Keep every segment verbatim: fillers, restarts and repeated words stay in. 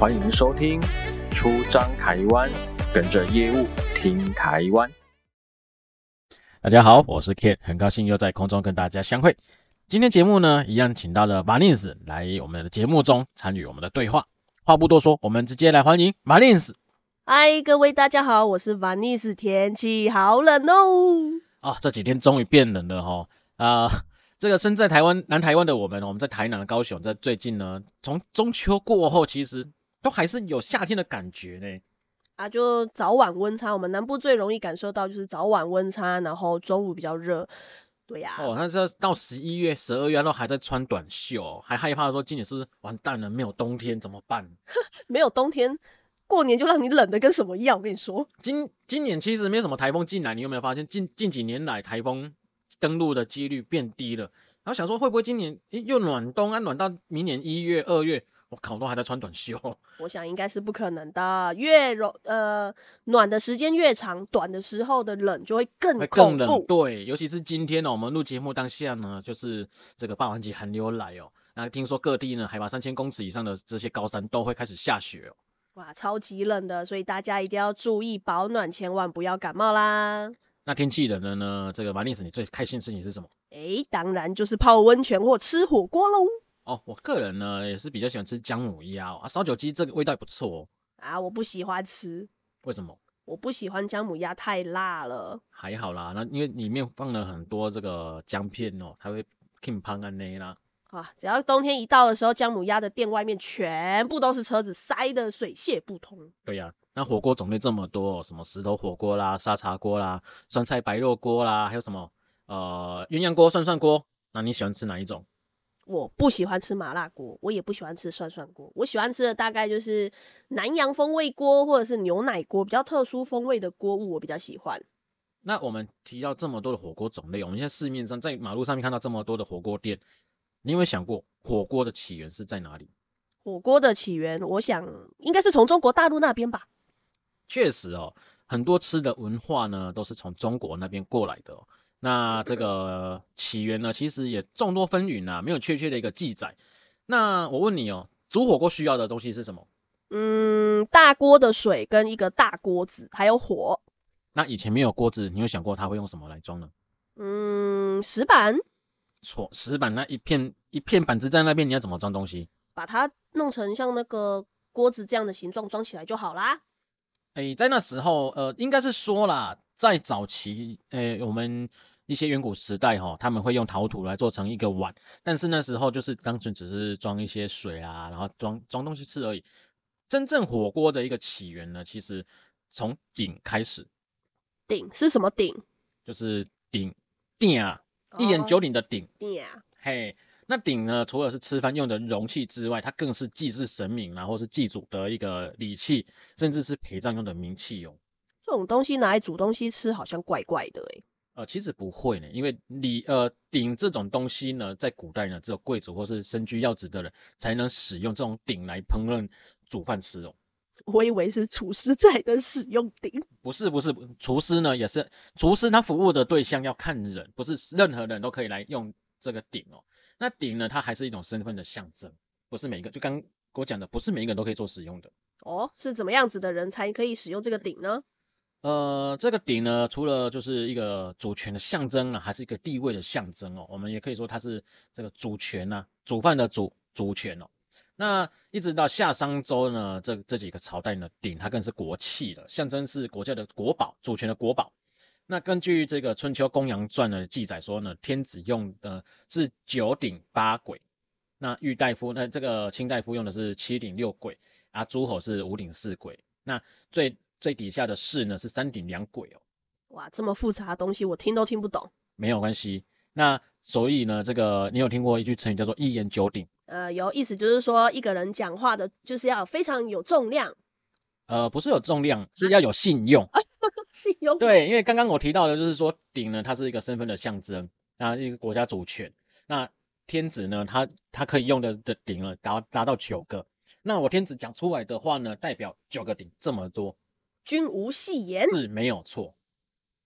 欢迎收听出张台湾，跟着业务听台湾。大家好，我是 Kate， 很高兴又在空中跟大家相会。今天节目呢，一样请到了 Vanice 来我们的节目中参与我们的对话。话不多说，我们直接来欢迎 Vanice。嗨，各位大家好，我是 Vanice， 天气好冷哦。啊，这几天终于变冷了齁。啊、呃。这个身在台湾南台湾的我们，我们在台南的高雄，在最近呢，从中秋过后，其实都还是有夏天的感觉呢。啊，就早晚温差，我们南部最容易感受到就是早晚温差，然后中午比较热。对呀、啊。哦，但是到十一月、十二月然后还在穿短袖，还害怕说今年是完蛋了，没有冬天怎么办？没有冬天，过年就让你冷得跟什么一样。我跟你说，今今年其实没什么台风进来，你有没有发现？近近几年来台风登陆的几率变低了，然后想说会不会今年又暖冬啊，暖到明年一月二月，我靠，都还在穿短袖。我想应该是不可能的，越呃暖的时间越长，短的时候的冷就会更恐怖，更冷。对，尤其是今天呢、哦，我们录节目当下呢，就是这个霸王级寒流来哦，那听说各地呢海拔三千公尺以上的这些高山都会开始下雪哦。哇，超级冷的，所以大家一定要注意保暖，千万不要感冒啦。那天气冷了呢，这个Vanice你最开心的事情是什么？诶，当然就是泡温泉或吃火锅咯。哦，我个人呢也是比较喜欢吃姜母鸭、哦、啊，烧酒鸡这个味道也不错、哦、啊，我不喜欢吃。为什么？我不喜欢姜母鸭，太辣了。还好啦，那因为里面放了很多这个姜片哦，它会浸香安内啦。啊，只要冬天一到的时候，姜母鸭的店外面全部都是车子塞的水泄不通。对呀、啊，那火锅种类这么多，什么石头火锅啦、沙茶锅啦、酸菜白肉锅啦，还有什么呃鸳鸯锅、涮涮锅，那你喜欢吃哪一种？我不喜欢吃麻辣锅，我也不喜欢吃涮涮锅，我喜欢吃的大概就是南洋风味锅或者是牛奶锅，比较特殊风味的锅物我比较喜欢。那我们提到这么多的火锅种类，我们现在市面上在马路上面看到这么多的火锅店，你有没有想过火锅的起源是在哪里？火锅的起源，我想应该是从中国大陆那边吧。确实哦，很多吃的文化呢都是从中国那边过来的、哦。那这个起源呢，其实也众多纷纭啊，没有确切的一个记载。那我问你哦，煮火锅需要的东西是什么？嗯，大锅的水跟一个大锅子，还有火。那以前没有锅子，你有想过它会用什么来装呢？嗯，石板。错，石板那一片一片板子在那边，你要怎么装东西？把它弄成像那个锅子这样的形状，装起来就好啦。诶，在那时候，呃，应该是说啦，在早期，诶，我们一些远古时代哈、哦，他们会用陶土来做成一个碗，但是那时候就是单纯只是装一些水啊，然后装装东西吃而已。真正火锅的一个起源呢，其实从鼎开始。鼎是什么鼎？就是鼎鼎啊。一言九鼎的鼎，鼎啊，嘿，那鼎呢，除了是吃饭用的容器之外，它更是祭祀神明，然后是祭祖的一个礼器，甚至是陪葬用的冥器哦。这种东西拿来煮东西吃，好像怪怪的哎。呃，其实不会呢，因为礼呃鼎这种东西呢，在古代呢，只有贵族或是身居要职的人才能使用这种鼎来烹饪煮饭吃哦。我以为是厨师才能使用鼎，不是不是，厨师呢也是厨师，他服务的对象要看人，不是任何人都可以来用这个鼎哦。那鼎呢，它还是一种身份的象征，不是每一个，就刚我讲的，不是每一个人都可以做使用的哦。是怎么样子的人才可以使用这个鼎呢？呃，这个鼎呢，除了就是一个主权的象征啊，还是一个地位的象征哦。我们也可以说它是这个主权啊，煮饭的主主权哦。那一直到夏商周呢，这这几个朝代呢，鼎它更是国器了，象征是国家的国宝，主权的国宝。那根据这个《春秋公羊传》的记载说呢，天子用的是九鼎八簋，那御大夫那这个卿大夫用的是七鼎六簋，啊诸侯是五鼎四簋，那最最底下的士呢是三鼎两簋哦。哇，这么复杂的东西我听都听不懂。没有关系，那所以呢，这个你有听过一句成语叫做一言九鼎？呃，有意思就是说，一个人讲话的，就是要非常有重量。呃，不是有重量，是要有信用。啊、信用。对，因为刚刚我提到的，就是说鼎呢，它是一个身份的象征，那一个国家主权。那天子呢，他他可以用的的鼎呢，达达到九个。那我天子讲出来的话呢，代表九个鼎，这么多，均无戏言，是没有错。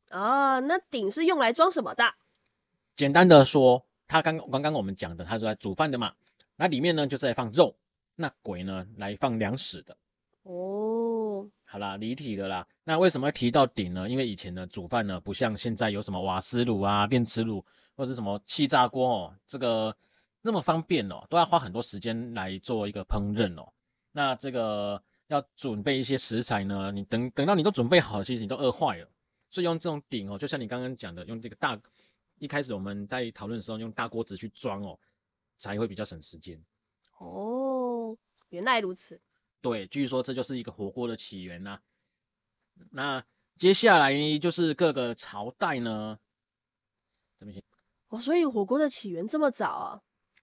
啊，那鼎是用来装什么的？简单的说，他刚刚刚我们讲的，他是在煮饭的嘛。那里面呢，就是在放肉，那鬼呢来放粮食的。哦，好啦，离题了啦。那为什么提到鼎呢？因为以前呢煮饭呢不像现在有什么瓦斯炉啊、电磁炉或是什么气炸锅哦，这个那么方便哦，都要花很多时间来做一个烹饪哦。那这个要准备一些食材呢，你等等到你都准备好了，其实你都饿坏了。所以用这种鼎哦，就像你刚刚讲的，用这个大，一开始我们在讨论的时候用大锅子去装哦，才会比较省时间。哦，原来如此。对，据说这就是一个火锅的起源啊。那接下来就是各个朝代呢，这边哦，所以火锅的起源这么早啊？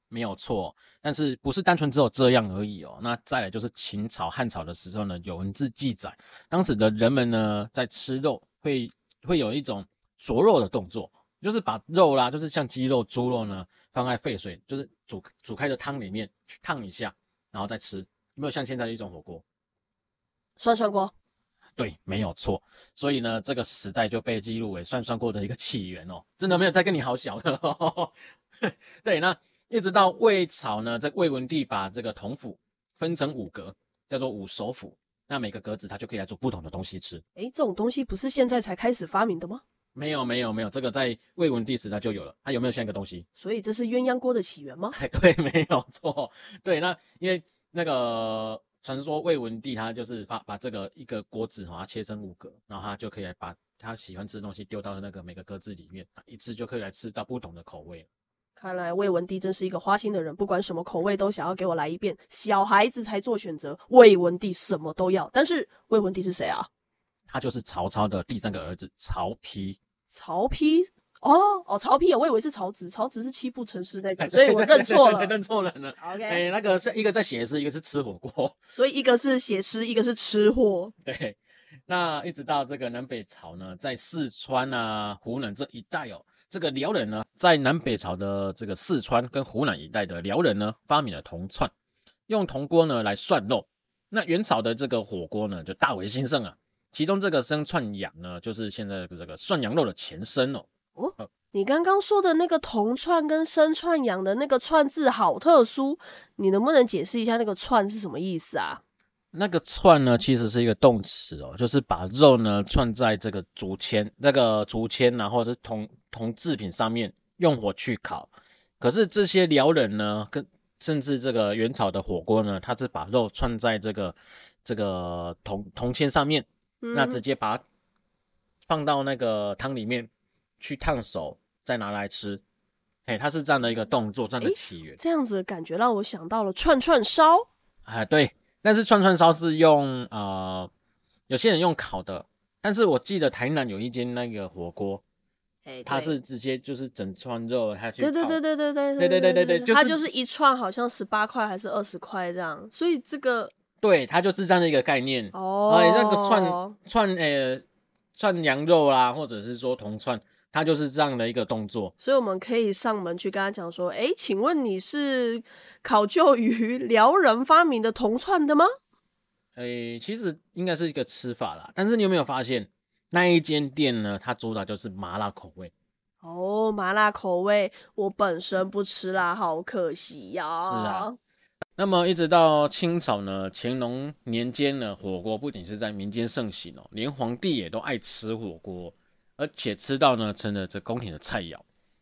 没有错，但是不是单纯只有这样而已哦。那再来就是秦朝、汉朝的时候呢，有文字记载，当时的人们呢在吃肉会会有一种灼肉的动作，就是把肉啦，就是像鸡肉、猪肉呢，放在沸水，就是煮煮开的汤里面去烫一下，然后再吃。有没有像现在的一种火锅，涮涮锅？对，没有错。所以呢，这个时代就被记录为涮涮锅的一个起源哦。真的没有再跟你好小的哦。对，那一直到魏朝呢，这魏文帝把这个同府分成五格，叫做五首府。那每个格子它就可以来煮不同的东西吃。诶，这种东西不是现在才开始发明的吗？没有没有没有，这个在魏文帝时代就有了。它有没有像一个东西？所以这是鸳鸯锅的起源吗？对，没有错。对，那因为那个传说魏文帝他就是把把这个一个锅子、哦、他切成五格，然后他就可以来把他喜欢吃的东西丢到那个每个格子里面，一次就可以来吃到不同的口味。看来魏文帝真是一个花心的人，不管什么口味都想要给我来一遍。小孩子才做选择，魏文帝什么都要。但是魏文帝是谁啊？他就是曹操的第三个儿子曹丕。曹丕哦哦，曹丕，我以为是曹植，曹植是七步成诗那个，所以我认错了，对对对对对对认错人了。OK， 哎、欸，那个是一个在写诗，一个是吃火锅，所以一个是写诗，一个是吃货。对，那一直到这个南北朝呢，在四川啊、湖南这一带哦，这个辽人呢，在南北朝的这个四川跟湖南一带的辽人呢，发明了铜串，用铜锅呢来涮肉。那元朝的这个火锅呢，就大为兴盛啊。其中这个生串羊呢，就是现在这个涮羊肉的前身哦。哦，你刚刚说的那个铜串跟生串羊的那个串字好特殊，你能不能解释一下那个串是什么意思啊？那个串呢，其实是一个动词哦，就是把肉呢串在这个竹签、那个竹签啊，或者是铜铜制品上面，用火去烤。可是这些辽人呢，跟甚至这个元朝的火锅呢，它是把肉串在这个这个铜铜签上面，嗯、那直接把它放到那个汤里面。去烫手再拿来吃，嘿，它是这样的一个动作，这样的起源。这样子的感觉让我想到了串串烧啊，对，但是串串烧是用呃，有些人用烤的，但是我记得台南有一间那个火锅，它是直接就是整串肉，它去烤，对对对对对对对对对对，它就是一串好像十八块还是二十块这样，所以这个对它就是这样的一个概念哦，哎，那个串串呃串羊肉啦，或者是说铜串。他就是这样的一个动作，所以我们可以上门去跟他讲说，诶，请问你是考究于辽人发明的铜串的吗？诶，其实应该是一个吃法啦，但是你有没有发现那一间店呢，它主打就是麻辣口味哦，麻辣口味我本身不吃啦，好可惜呀、啊。是啊，那么一直到清朝呢，乾隆年间呢，火锅不仅是在民间盛行哦，连皇帝也都爱吃火锅，而且吃到呢成了这宫廷的菜肴。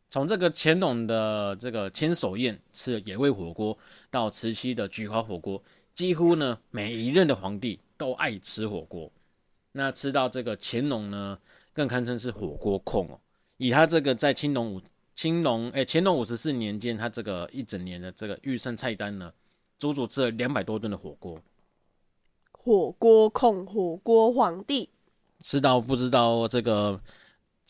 从这个乾隆的这个千叟宴吃的野味火锅，到慈禧的菊花火锅，几乎呢每一任的皇帝都爱吃火锅。那吃到这个乾隆呢，更堪称是火锅控哦。以他这个在清隆五清隆哎乾隆五十四年间，他这个一整年的这个御膳菜单呢，足足吃了两百多吨的火锅。火锅控，火锅皇帝，吃到不知道这个。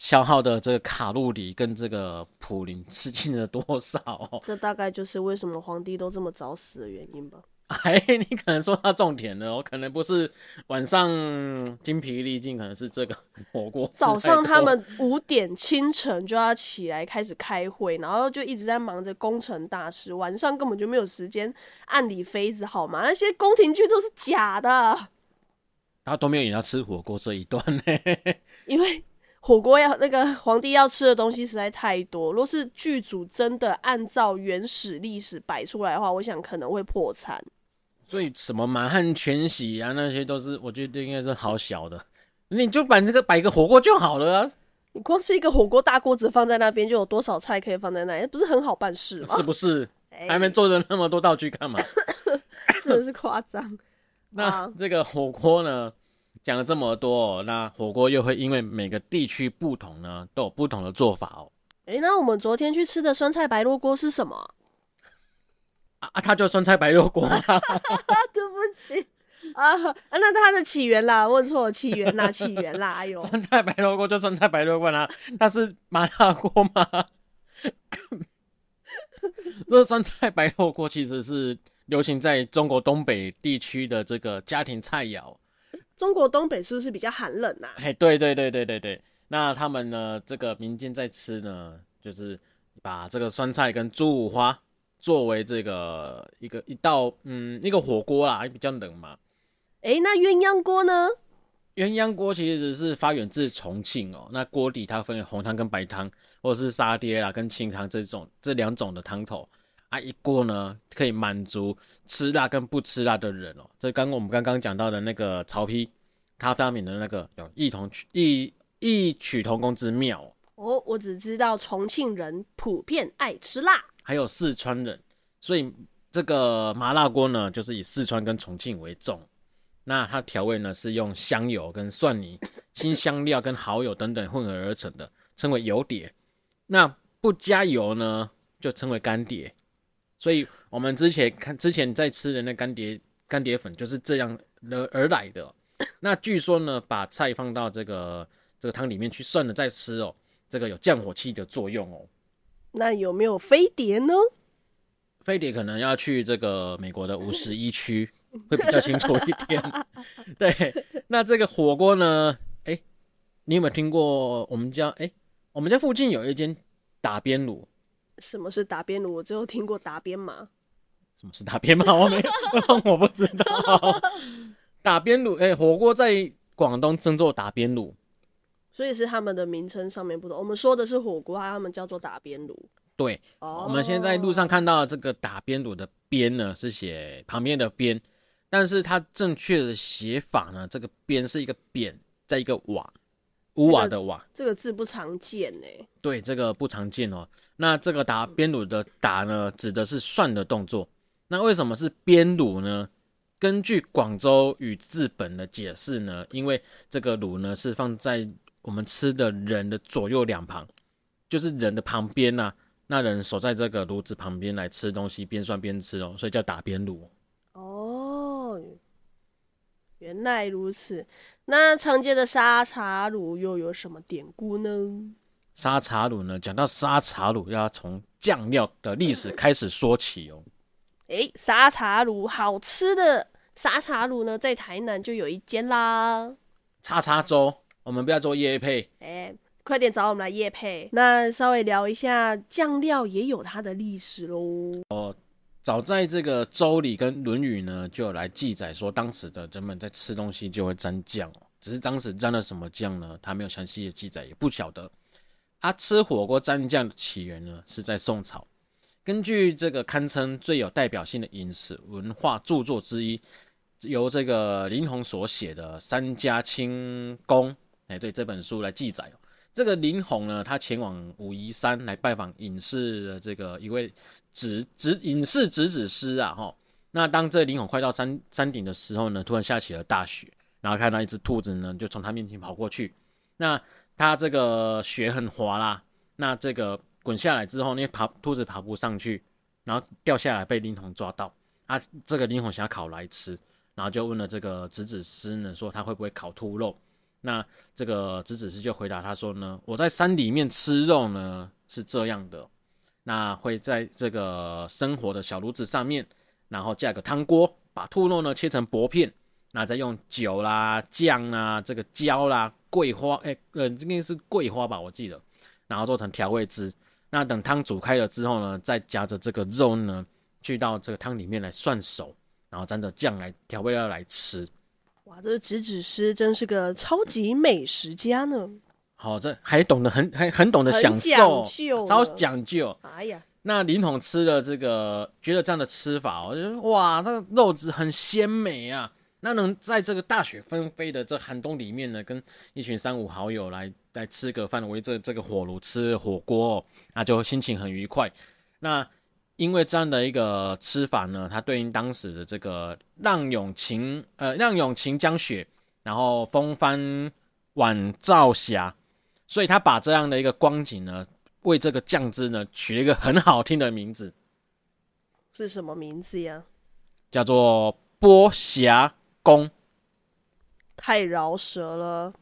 消耗的这个卡路里跟这个普林吃进了多少、哦？这大概就是为什么皇帝都这么早死的原因吧。哎，你可能说他重点了，我可能不是晚上精疲力尽，可能是这个火锅。早上他们五点清晨就要起来开始开会，然后就一直在忙着工程大事，晚上根本就没有时间按理妃子好吗？那些宫廷剧都是假的，他都没有演到吃火锅这一段呢、欸，因为。火锅要那个皇帝要吃的东西实在太多，若是剧组真的按照原始历史摆出来的话，我想可能会破产。所以什么满汉全席啊，那些都是我觉得应该是好小的，你就把这个摆一个火锅就好了啊。你光是一个火锅大锅子放在那边，就有多少菜可以放在那里，不是很好办事吗？是不是？还没做的那么多道具干嘛？真的是夸张。那这个火锅呢，讲了这么多、哦，那火锅又会因为每个地区不同呢，都有不同的做法哦。哎、欸，那我们昨天去吃的酸菜白肉锅是什么？啊啊，它就酸菜白肉锅、啊。对不起啊，那它的起源啦，问错，起源啦，起源啦，哎呦，酸菜白肉锅就酸菜白肉锅啦，那是麻辣锅吗？这酸菜白肉锅其实是流行在中国东北地区的这个家庭菜肴。中国东北是不是比较寒冷啊？哎，对对对对对对。那他们呢，这个民间在吃呢，就是把这个酸菜跟猪五花作为这个一个一道嗯一个火锅啦，比较冷嘛。哎，那鸳鸯锅呢？鸳鸯锅其实是发源自重庆哦。那锅底它分为红汤跟白汤，或者是沙爹啦跟清汤这种这两种的汤头啊，一锅呢可以满足吃辣跟不吃辣的人哦。这刚刚我们刚刚讲到的那个曹丕他发明的那个有异同异。异曲同工之妙哦， oh, 我只知道重庆人普遍爱吃辣，还有四川人，所以这个麻辣锅呢，就是以四川跟重庆为重。那它调味呢是用香油跟蒜泥、新香料跟蚝油等等混合而成的，称为油碟。那不加油呢，就称为干碟。所以我们之前看之前在吃的那干碟干碟粉就是这样而来的。那据说呢，把菜放到这个。这个汤里面去涮了再吃哦，这个有降火气的作用哦。那有没有飞碟呢？飞碟可能要去这个美国的五十一区会比较清楚一点。对，那这个火锅呢？哎，你有没有听过我们家？哎，我们家附近有一间打边炉。什么是打边炉？我只有听过打边嘛。什么是打边嘛？我没，我不知道。打边炉，哎，火锅在广东称作打边炉。所以是他们的名称上面不同，我们说的是火锅，他们叫做打边炉。对， oh. 我们现在路上看到这个打边炉的边呢，是写旁边的边，但是它正确的写法呢，这个边是一个扁，在一个瓦，五瓦的瓦、這個。这个字不常见哎、欸。对，这个不常见哦。那这个打边炉的打呢，指的是涮的动作。那为什么是边炉呢？根据广州与字本的解释呢，因为这个炉呢是放在我们吃的人的左右两旁，就是人的旁边啊，那人守在这个炉子旁边来吃东西，边涮边吃哦，所以叫打边炉。哦，原来如此。那常见的沙茶卤又有什么典故呢？沙茶卤呢，讲到沙茶卤要从酱料的历史开始说起哦。诶，沙茶卤好吃的沙茶卤呢，在台南就有一间啦，叉叉粥。我们不要做业配、欸、快点找我们来业配。那稍微聊一下酱料也有它的历史咯、哦、早在这个周礼跟论语呢就有来记载说当时的人们在吃东西就会沾酱、哦、只是当时沾了什么酱呢他没有详细的记载也不晓得啊。吃火锅沾酱的起源呢是在宋朝，根据这个堪称最有代表性的饮食文化著作之一，由这个林洪所写的《三家清宫》哎，对这本书来记载、哦、这个林洪呢，他前往武夷山来拜访隐士的这个一位侄侄隐士侄子师啊，哈、哦。那当这林洪快到山山顶的时候呢，突然下起了大雪，然后看到一只兔子呢，就从他面前跑过去。那他这个雪很滑啦，那这个滚下来之后，那爬兔子爬不上去，然后掉下来被林洪抓到啊。这个林洪想要烤来吃，然后就问了这个侄子师呢，说他会不会烤兔肉？那这个侄子师就回答他说呢，我在山里面吃肉呢是这样的，那会在这个生火的小炉子上面，然后架个汤锅，把兔肉呢切成薄片，那再用酒啦、酱啦、这个椒啦、桂花，哎，呃，应该是桂花吧，我记得，然后做成调味汁。那等汤煮开了之后呢，再夹着这个肉呢，去到这个汤里面来涮熟，然后沾着酱来调味料来吃。哇，这侄子师真是个超级美食家呢！好、哦，这还懂得很，还很懂得享受，超讲究。哎呀，那林统吃了这个，觉得这样的吃法哦，就是哇，那个肉质很鲜美啊。那能在这个大雪纷飞的这寒冬里面呢，跟一群三五好友来来吃个饭，围着这个火炉吃火锅、哦，那就心情很愉快。那因为这样的一个吃法呢，它对应当时的这个浪涌晴，呃，浪涌晴江雪，然后风帆晚照霞，所以他把这样的一个光景呢，为这个酱汁呢取了一个很好听的名字。是什么名字呀？叫做波霞公。太饶舌了。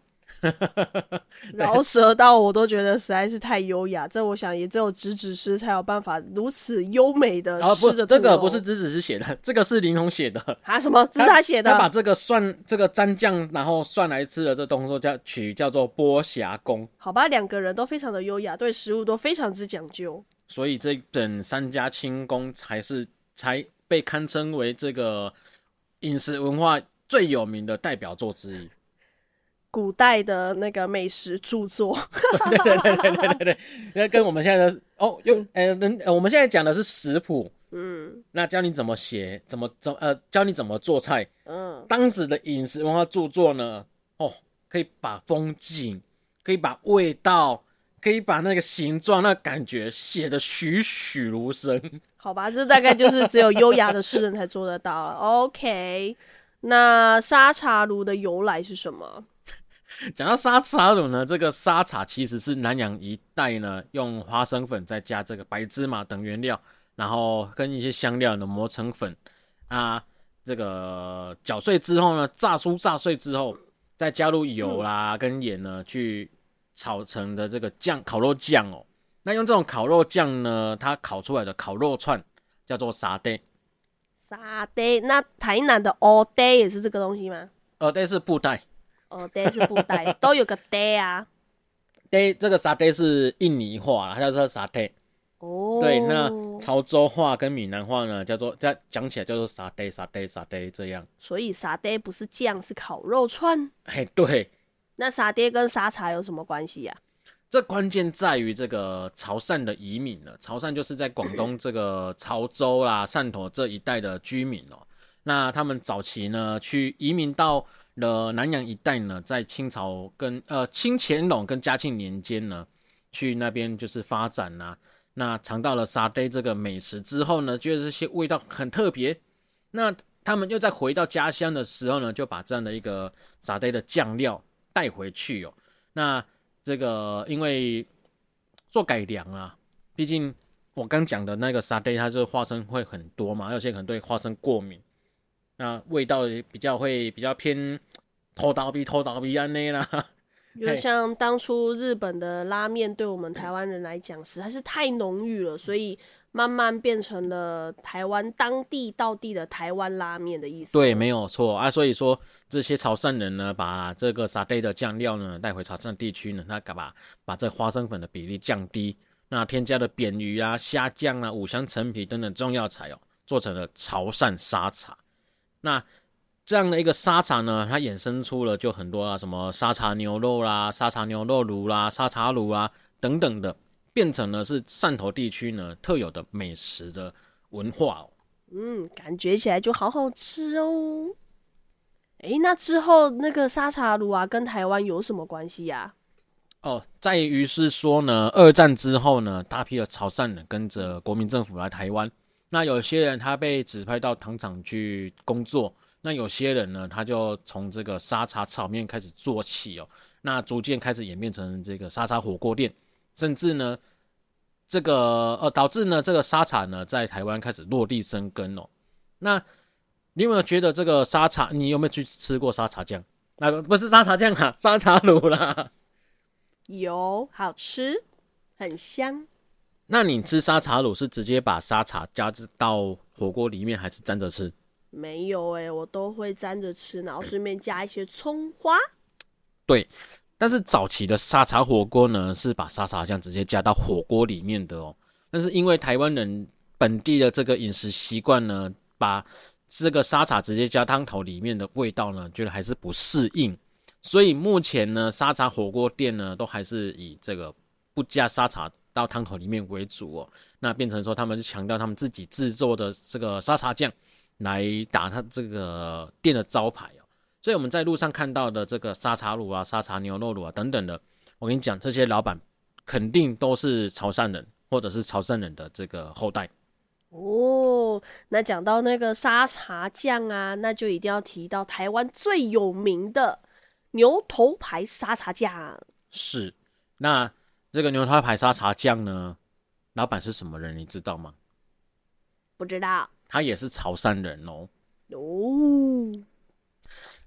饶舌到我都觉得实在是太优雅，这我想也只有直指师才有办法如此优美的吃着、哦、这个不是直指师写的，这个是林统写的啊。什么？这是他写的？ 他, 他把这个蒜这个蘸酱然后蒜来吃的这动作叫取叫做波霞公。好吧，两个人都非常的优雅，对食物都非常之讲究，所以这本三家清宫才是才被堪称为这个饮食文化最有名的代表作之一，古代的那个美食著作。对对对对对对对，跟我们现在的哦，又呃，我们现在讲的是食谱，嗯，那教你怎么写，怎么怎呃，教你怎么做菜，嗯，当时的饮食文化著作呢，哦，可以把风景，可以把味道，可以把那个形状、那感觉写得栩栩如生。好吧，这大概就是只有优雅的诗人才做得到了。OK， 那沙茶炉的由来是什么？讲到沙茶卤呢，这个沙茶其实是南洋一带呢，用花生粉再加这个白芝麻等原料，然后跟一些香料呢磨成粉啊，这个搅碎之后呢，炸酥炸碎之后，再加入油啦、嗯、跟盐呢去炒成的这个酱，烤肉酱哦。那用这种烤肉酱呢，它烤出来的烤肉串叫做沙爹。沙爹，那台南的蚵爹也是这个东西吗？蚵爹是布袋。哦，爹是布袋，都有个爹啊。爹这个沙爹是印尼话啦，它叫做沙爹。哦，对，那潮州话跟闽南话呢，叫做它讲起来叫做沙爹、沙爹、沙爹这样。所以沙爹不是酱，是烤肉串。哎，对。那沙爹跟沙茶有什么关系呀、啊？这关键在于这个潮汕的移民了。潮汕就是在广东这个潮州啦、汕头这一带的居民哦。那他们早期呢，去移民到的南洋一带呢，在清朝跟呃清乾隆跟嘉庆年间呢，去那边就是发展啦、啊。那尝到了沙爹这个美食之后呢，觉得这些味道很特别。那他们又在回到家乡的时候呢，就把这样的一个沙爹的酱料带回去哦。那这个因为做改良啊，毕竟我刚讲的那个沙爹，它就是花生会很多嘛，有些可能对花生过敏。那味道也比较会比较偏土豆味土豆味安内啦，就像当初日本的拉面对我们台湾人来讲实在是太浓郁了，所以慢慢变成了台湾当地道地的台湾拉面的意思。对，没有错啊。所以说这些潮汕人呢，把这个沙爹的酱料呢带回潮汕地区呢，他把把这花生粉的比例降低，那添加了扁鱼啊、虾酱啊、五香陈皮等等中药材哦，做成了潮汕沙茶。那这样的一个沙茶呢，它衍生出了就很多啊，什么沙茶牛肉啦、沙茶牛肉炉啦、沙茶炉啦等等的，变成了是汕头地区呢特有的美食的文化哦。嗯，感觉起来就好好吃哦。诶，那之后那个沙茶炉啊，跟台湾有什么关系啊？哦，在于是说呢，二战之后呢，大批的潮汕人跟着国民政府来台湾。那有些人他被指派到糖厂去工作，那有些人呢，他就从这个沙茶炒面开始做起哦，那逐渐开始演变成这个沙茶火锅店，甚至呢，这个呃导致呢这个沙茶呢在台湾开始落地生根哦。那你有没有觉得这个沙茶？你有没有去吃过沙茶酱？啊，不是沙茶酱啊，沙茶卤啦。有，好吃，很香。那你吃沙茶卤是直接把沙茶加到火锅里面，还是沾着吃？没有哎、欸，我都会沾着吃，然后顺便加一些葱花。对，但是早期的沙茶火锅呢，是把沙茶酱直接加到火锅里面的哦。但是因为台湾人本地的这个饮食习惯呢，把这个沙茶直接加汤头里面的味道呢，觉得还是不适应，所以目前呢，沙茶火锅店呢，都还是以这个不加沙茶到汤头里面为主哦。那变成说他们是强调他们自己制作的这个沙茶酱来打他这个店的招牌哦。所以我们在路上看到的这个沙茶卤啊、沙茶牛肉卤啊等等的，我跟你讲，这些老板肯定都是潮汕人或者是潮汕人的这个后代。哦，那讲到那个沙茶酱啊，那就一定要提到台湾最有名的牛头牌沙茶酱。是，那这个牛头牌沙茶酱呢，老板是什么人你知道吗？不知道。他也是潮汕人哦。哦，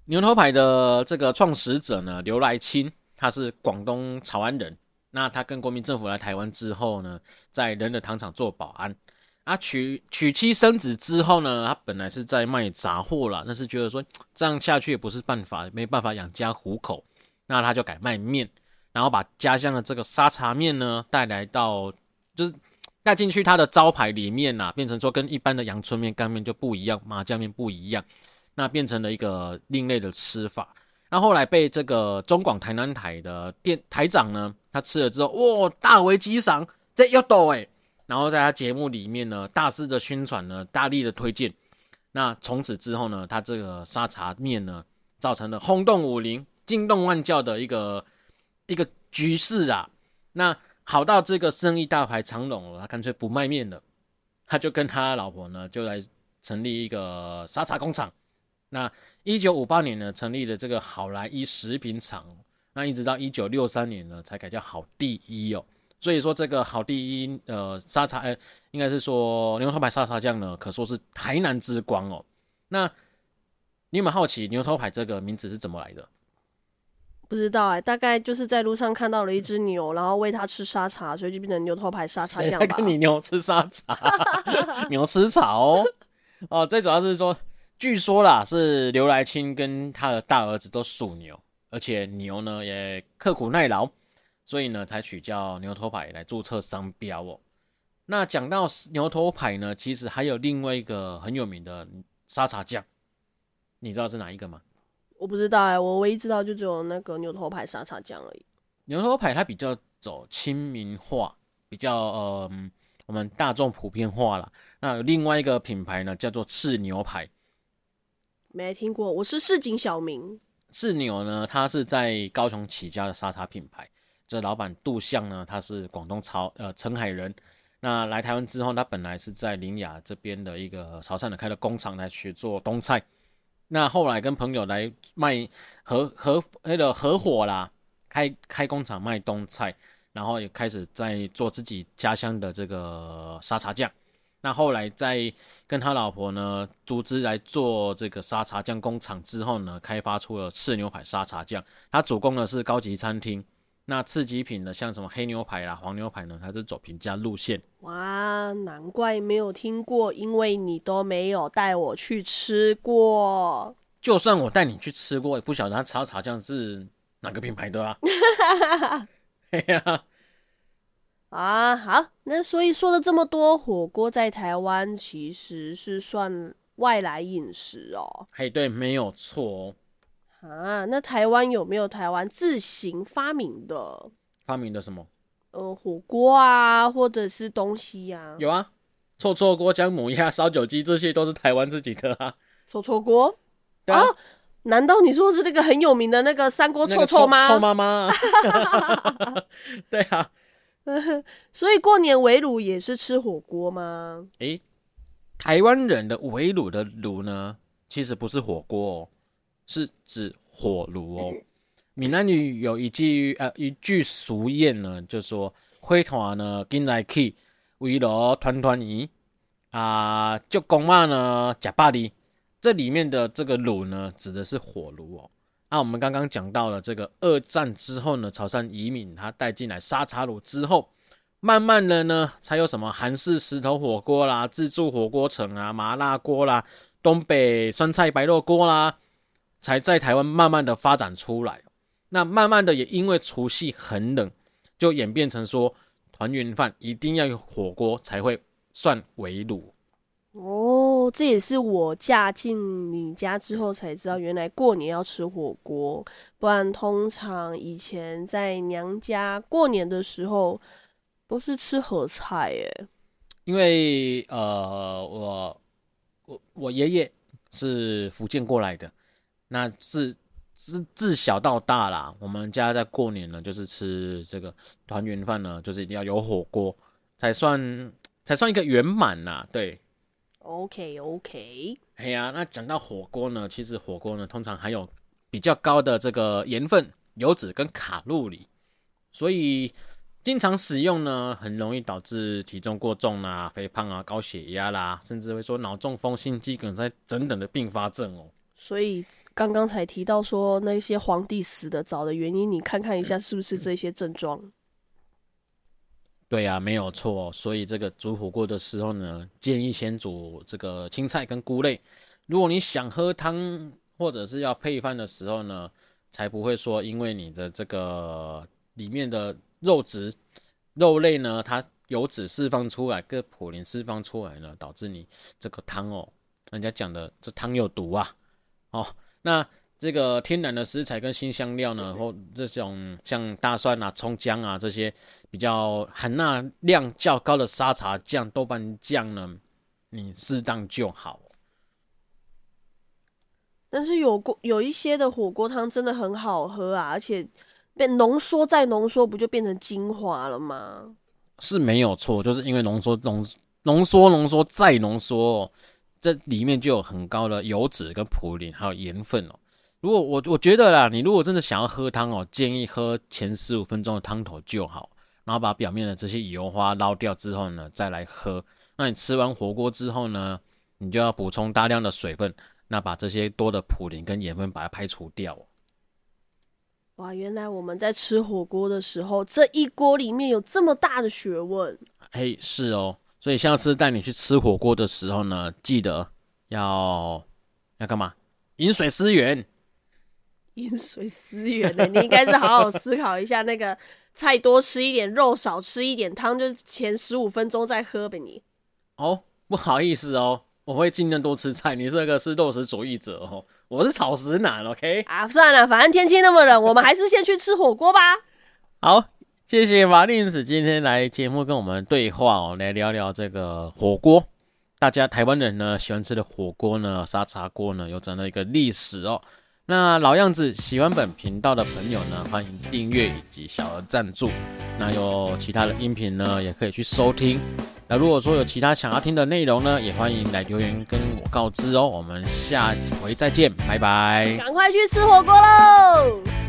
牛头牌的这个创始者呢，刘来清，他是广东潮安人。那他跟国民政府来台湾之后呢，在仁德糖厂做保安。他、啊、娶娶妻生子之后呢，他本来是在卖杂货啦，但是觉得说这样下去也不是办法，没办法养家糊口，那他就改卖面，然后把家乡的这个沙茶面呢带来到，就是带进去他的招牌里面啦、啊，变成说跟一般的阳春面、干面就不一样，麻酱面不一样，那变成了一个另类的吃法。那后来被这个中广台南台的店台长呢，他吃了之后，哇，大为激赏，这要抖哎。然后在他节目里面呢，大肆的宣传呢，大力的推荐。那从此之后呢，他这个沙茶面呢，造成了轰动武林、惊动万教的一个一个局势啊。那好到这个生意大牌长荣，他干脆不卖面了，他就跟他老婆呢，就来成立一个沙茶工厂。那一九五八年呢，成立了这个好来一食品厂，那一直到一九六三年呢，才改叫好第一哦。所以说这个好第一呃沙茶呃应该是说牛头牌沙茶酱呢，可说是台南之光哦。那你有没有好奇牛头牌这个名字是怎么来的？不知道哎、欸，大概就是在路上看到了一只牛，然后喂它吃沙茶，所以就变成牛头牌沙茶酱吧。谁在跟你牛吃沙茶？牛吃草哦。哦，最主要是说，据说啦，是刘来清跟他的大儿子都属牛，而且牛呢也刻苦耐劳。所以呢，才取叫牛头牌来注册商标哦。那讲到牛头牌呢，其实还有另外一个很有名的沙茶酱，你知道是哪一个吗？我不知道哎、欸，我唯一知道就只有那个牛头牌沙茶酱而已。牛头牌它比较走亲民化，比较呃我们大众普遍化啦。那有另外一个品牌呢，叫做赤牛牌，没听过，我是市井小民。赤牛呢，它是在高雄起家的沙茶品牌。这老板杜相呢，他是广东潮呃澄海人。那来台湾之后，他本来是在苓雅这边的一个潮汕的开了工厂来去做东菜。那后来跟朋友来卖合合那个合伙啦，开开工厂卖东菜，然后也开始在做自己家乡的这个沙茶酱。那后来在跟他老婆呢组织来做这个沙茶酱工厂之后呢，开发出了赤牛牌沙茶酱。他主攻的是高级餐厅。那次级品的像什么黑牛排啦、黄牛排呢，它是走平价路线。哇，难怪没有听过，因为你都没有带我去吃过。就算我带你去吃过，也不晓得它沙茶酱是哪个品牌的啊。哎呀，啊，好，那所以说了这么多，火锅在台湾其实是算外来饮食哦。嘿，对，没有错哦。啊，那台湾有没有台湾自行发明的？发明的什么？呃，火锅啊，或者是东西啊。有啊，臭臭锅、姜母鸭、烧酒鸡，这些都是台湾自己的啊。臭臭锅？对啊。啊，难道你说是那个很有名的那个三锅臭臭吗？那個、臭, 臭妈妈。对啊。所以过年围炉也是吃火锅吗？诶、欸，台湾人的围炉的炉呢，其实不是火锅哦。是指火炉哦。闽南语有一句呃一句俗谚呢，就说火团呢紧来去，围炉团团圆啊，就公妈呢假巴黎。这里面的这个炉呢，指的是火炉哦。啊，我们刚刚讲到了这个二战之后呢，潮汕移民他带进来沙茶炉之后，慢慢的呢，才有什么韩式石头火锅啦、自助火锅城啊、麻辣锅啦、东北酸菜白肉锅啦。才在台湾慢慢的发展出来，那慢慢的也因为除夕很冷，就演变成说团圆饭一定要有火锅才会算围炉哦。这也是我嫁进你家之后才知道，原来过年要吃火锅，不然通常以前在娘家过年的时候都是吃合菜耶。因为呃，我我我爷爷是福建过来的，那自自自小到大啦，我们家在过年呢，就是吃这个团圆饭呢，就是一定要有火锅才算才算一个圆满啦。对 ，OK OK。哎呀，那讲到火锅呢，其实火锅呢，通常含有比较高的这个盐分、油脂跟卡路里，所以经常使用呢，很容易导致体重过重啦、啊、肥胖啊、高血压啦，甚至会说脑中风、心肌梗塞等等的并发症哦。所以刚刚才提到说那些皇帝死得早的原因，你看看一下是不是这些症状？对啊，没有错、哦。所以这个煮火锅的时候呢，建议先煮这个青菜跟菇类。如果你想喝汤或者是要配饭的时候呢，才不会说因为你的这个里面的肉质、肉类呢，它油脂释放出来，各嘌呤释放出来呢，导致你这个汤哦，人家讲的这汤有毒啊。哦，那这个天然的食材跟新香料呢，或这种像大蒜啊、葱姜啊这些比较含钠量较高的沙茶酱、豆瓣酱呢，你适当就好。但是有有一些的火锅汤真的很好喝啊，而且被浓缩再浓缩，不就变成精华了吗？是没有错，就是因为浓缩、浓浓缩、浓缩再浓缩、哦。这里面就有很高的油脂跟嘌呤还有盐分哦。如果我我觉得啦，你如果真的想要喝汤哦，建议喝前十五分钟的汤头就好，然后把表面的这些油花捞掉之后呢，再来喝。那你吃完火锅之后呢，你就要补充大量的水分，那把这些多的嘌呤跟盐分把它排除掉哦。哇，原来我们在吃火锅的时候，这一锅里面有这么大的学问。嘿，是哦。所以下次带你去吃火锅的时候呢，记得要要干嘛？饮水思源。饮水思源呢、欸？你应该是好好思考一下，那个菜多吃一点，肉少吃一点，汤就是前十五分钟再喝呗你。哦，不好意思哦，我会尽量多吃菜。你这个是肉食主义者哦，我是草食男。OK 啊，算了，反正天气那么冷，我们还是先去吃火锅吧。好。谢谢Vanice今天来节目跟我们对话哦，来聊聊这个火锅。大家台湾人呢喜欢吃的火锅呢，沙茶锅呢有这样的一个历史哦。那老样子，喜欢本频道的朋友呢，欢迎订阅以及小额赞助。那有其他的音频呢，也可以去收听。那如果说有其他想要听的内容呢，也欢迎来留言跟我告知哦。我们下回再见，拜拜！赶快去吃火锅喽！